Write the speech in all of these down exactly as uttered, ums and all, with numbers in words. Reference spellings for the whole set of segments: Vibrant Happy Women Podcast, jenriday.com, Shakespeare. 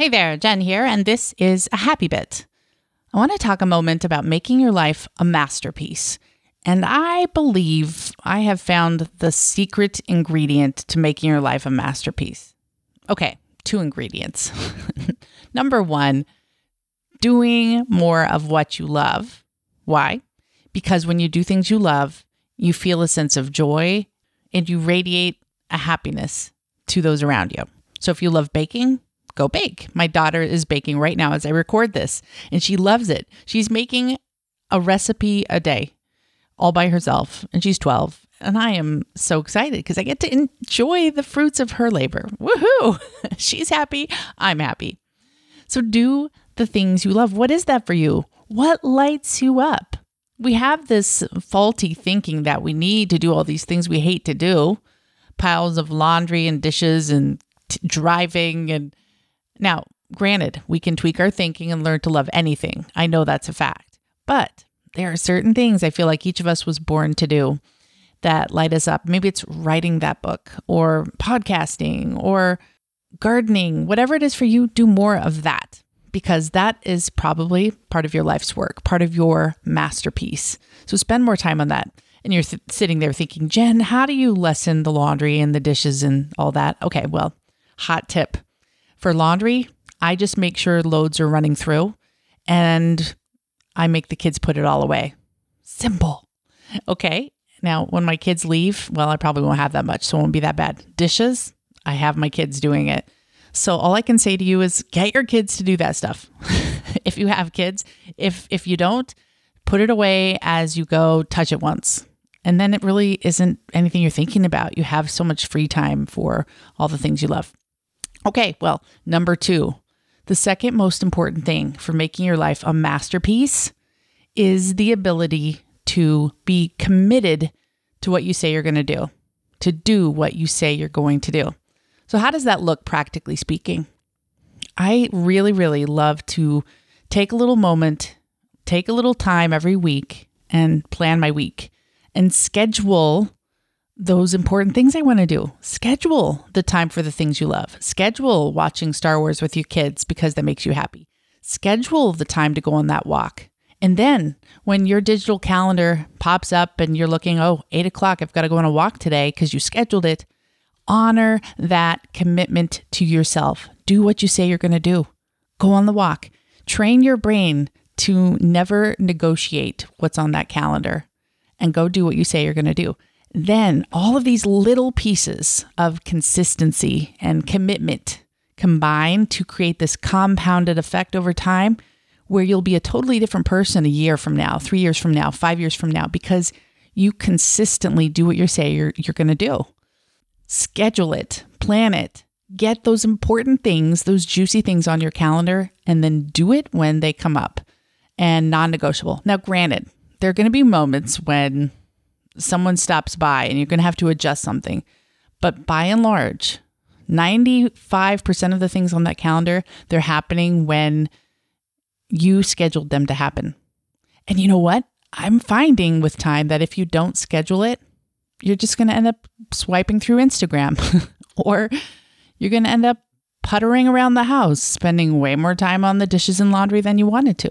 Hey there, Jen here, and this is a happy bit. I want to talk a moment about making your life a masterpiece. And I believe I have found the secret ingredient to making your life a masterpiece. Okay, two ingredients. Number one, doing more of what you love. Why? Because when you do things you love, you feel a sense of joy and you radiate a happiness to those around you. So if you love baking, go bake. My daughter is baking right now as I record this, and she loves it. She's making a recipe a day all by herself, and she's twelve. And I am so excited because I get to enjoy the fruits of her labor. Woohoo! She's happy. I'm happy. So do the things you love. What is that for you? What lights you up? We have this faulty thinking that we need to do all these things we hate to do, piles of laundry and dishes and t- driving and Now, granted, we can tweak our thinking and learn to love anything. I know that's a fact. But there are certain things I feel like each of us was born to do that light us up. Maybe it's writing that book or podcasting or gardening, whatever it is for you, do more of that because that is probably part of your life's work, part of your masterpiece. So spend more time on that. And you're th- sitting there thinking, Jen, how do you lessen the laundry and the dishes and all that? Okay, well, hot tip. For laundry, I just make sure loads are running through and I make the kids put it all away. Simple. Okay. Now, when my kids leave, well, I probably won't have that much, so it won't be that bad. Dishes, I have my kids doing it. So all I can say to you is get your kids to do that stuff. If you have kids, if if you don't, put it away as you go, touch it once. And then it really isn't anything you're thinking about. You have so much free time for all the things you love. Okay, well, number two, the second most important thing for making your life a masterpiece is the ability to be committed to what you say you're going to do, to do what you say you're going to do. So how does that look practically speaking? I really, really love to take a little moment, take a little time every week and plan my week and schedule those important things I want to do. Schedule the time for the things you love. Schedule watching Star Wars with your kids because that makes you happy. Schedule the time to go on that walk. And then when your digital calendar pops up and you're looking, oh, eight o'clock, I've got to go on a walk today because you scheduled it. Honor that commitment to yourself. Do what you say you're going to do. Go on the walk. Train your brain to never negotiate what's on that calendar and go do what you say you're going to do. Then all of these little pieces of consistency and commitment combine to create this compounded effect over time where you'll be a totally different person a year from now, three years from now, five years from now, because you consistently do what you say you're, you're going to do. Schedule it, plan it, get those important things, those juicy things on your calendar, and then do it when they come up and non-negotiable. Now, granted, there are going to be moments when someone stops by and you're going to have to adjust something. But by and large, ninety-five percent of the things on that calendar, they're happening when you scheduled them to happen. And you know what? I'm finding with time that if you don't schedule it, you're just going to end up swiping through Instagram or you're going to end up puttering around the house, spending way more time on the dishes and laundry than you wanted to.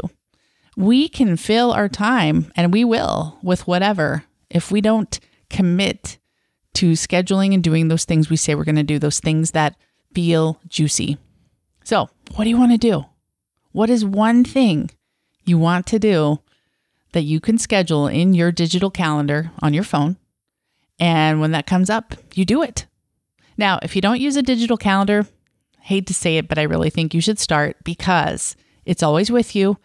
We can fill our time, and we will, with whatever. If we don't commit to scheduling and doing those things we say we're going to do, those things that feel juicy. So what do you want to do? What is one thing you want to do that you can schedule in your digital calendar on your phone? And when that comes up, you do it. Now, if you don't use a digital calendar, hate to say it, but I really think you should start because it's always with you.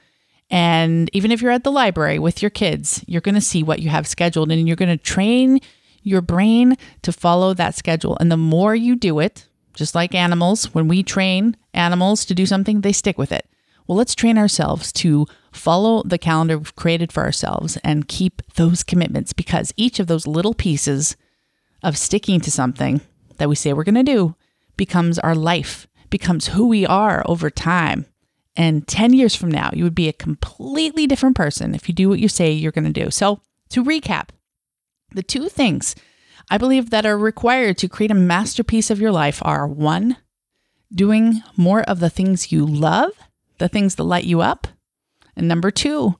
And even if you're at the library with your kids, you're going to see what you have scheduled and you're going to train your brain to follow that schedule. And the more you do it, just like animals, when we train animals to do something, they stick with it. Well, let's train ourselves to follow the calendar we've created for ourselves and keep those commitments because each of those little pieces of sticking to something that we say we're going to do becomes our life, becomes who we are over time. And ten years from now, you would be a completely different person if you do what you say you're going to do. So to recap, the two things I believe that are required to create a masterpiece of your life are one, doing more of the things you love, the things that light you up. And number two,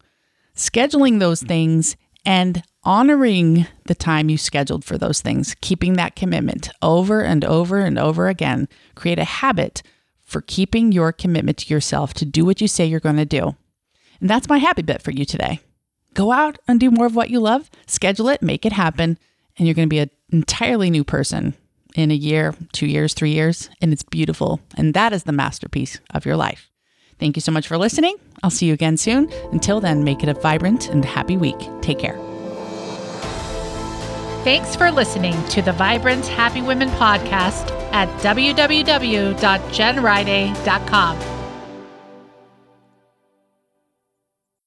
scheduling those things and honoring the time you scheduled for those things, keeping that commitment over and over and over again. Create a habit for keeping your commitment to yourself to do what you say you're going to do. And that's my happy bit for you today. Go out and do more of what you love, schedule it, make it happen, and you're going to be an entirely new person in a year, two years, three years, and it's beautiful. And that is the masterpiece of your life. Thank you so much for listening. I'll see you again soon. Until then, make it a vibrant and happy week. Take care. Thanks for listening to the Vibrant Happy Women podcast at w w w dot jen riday dot com.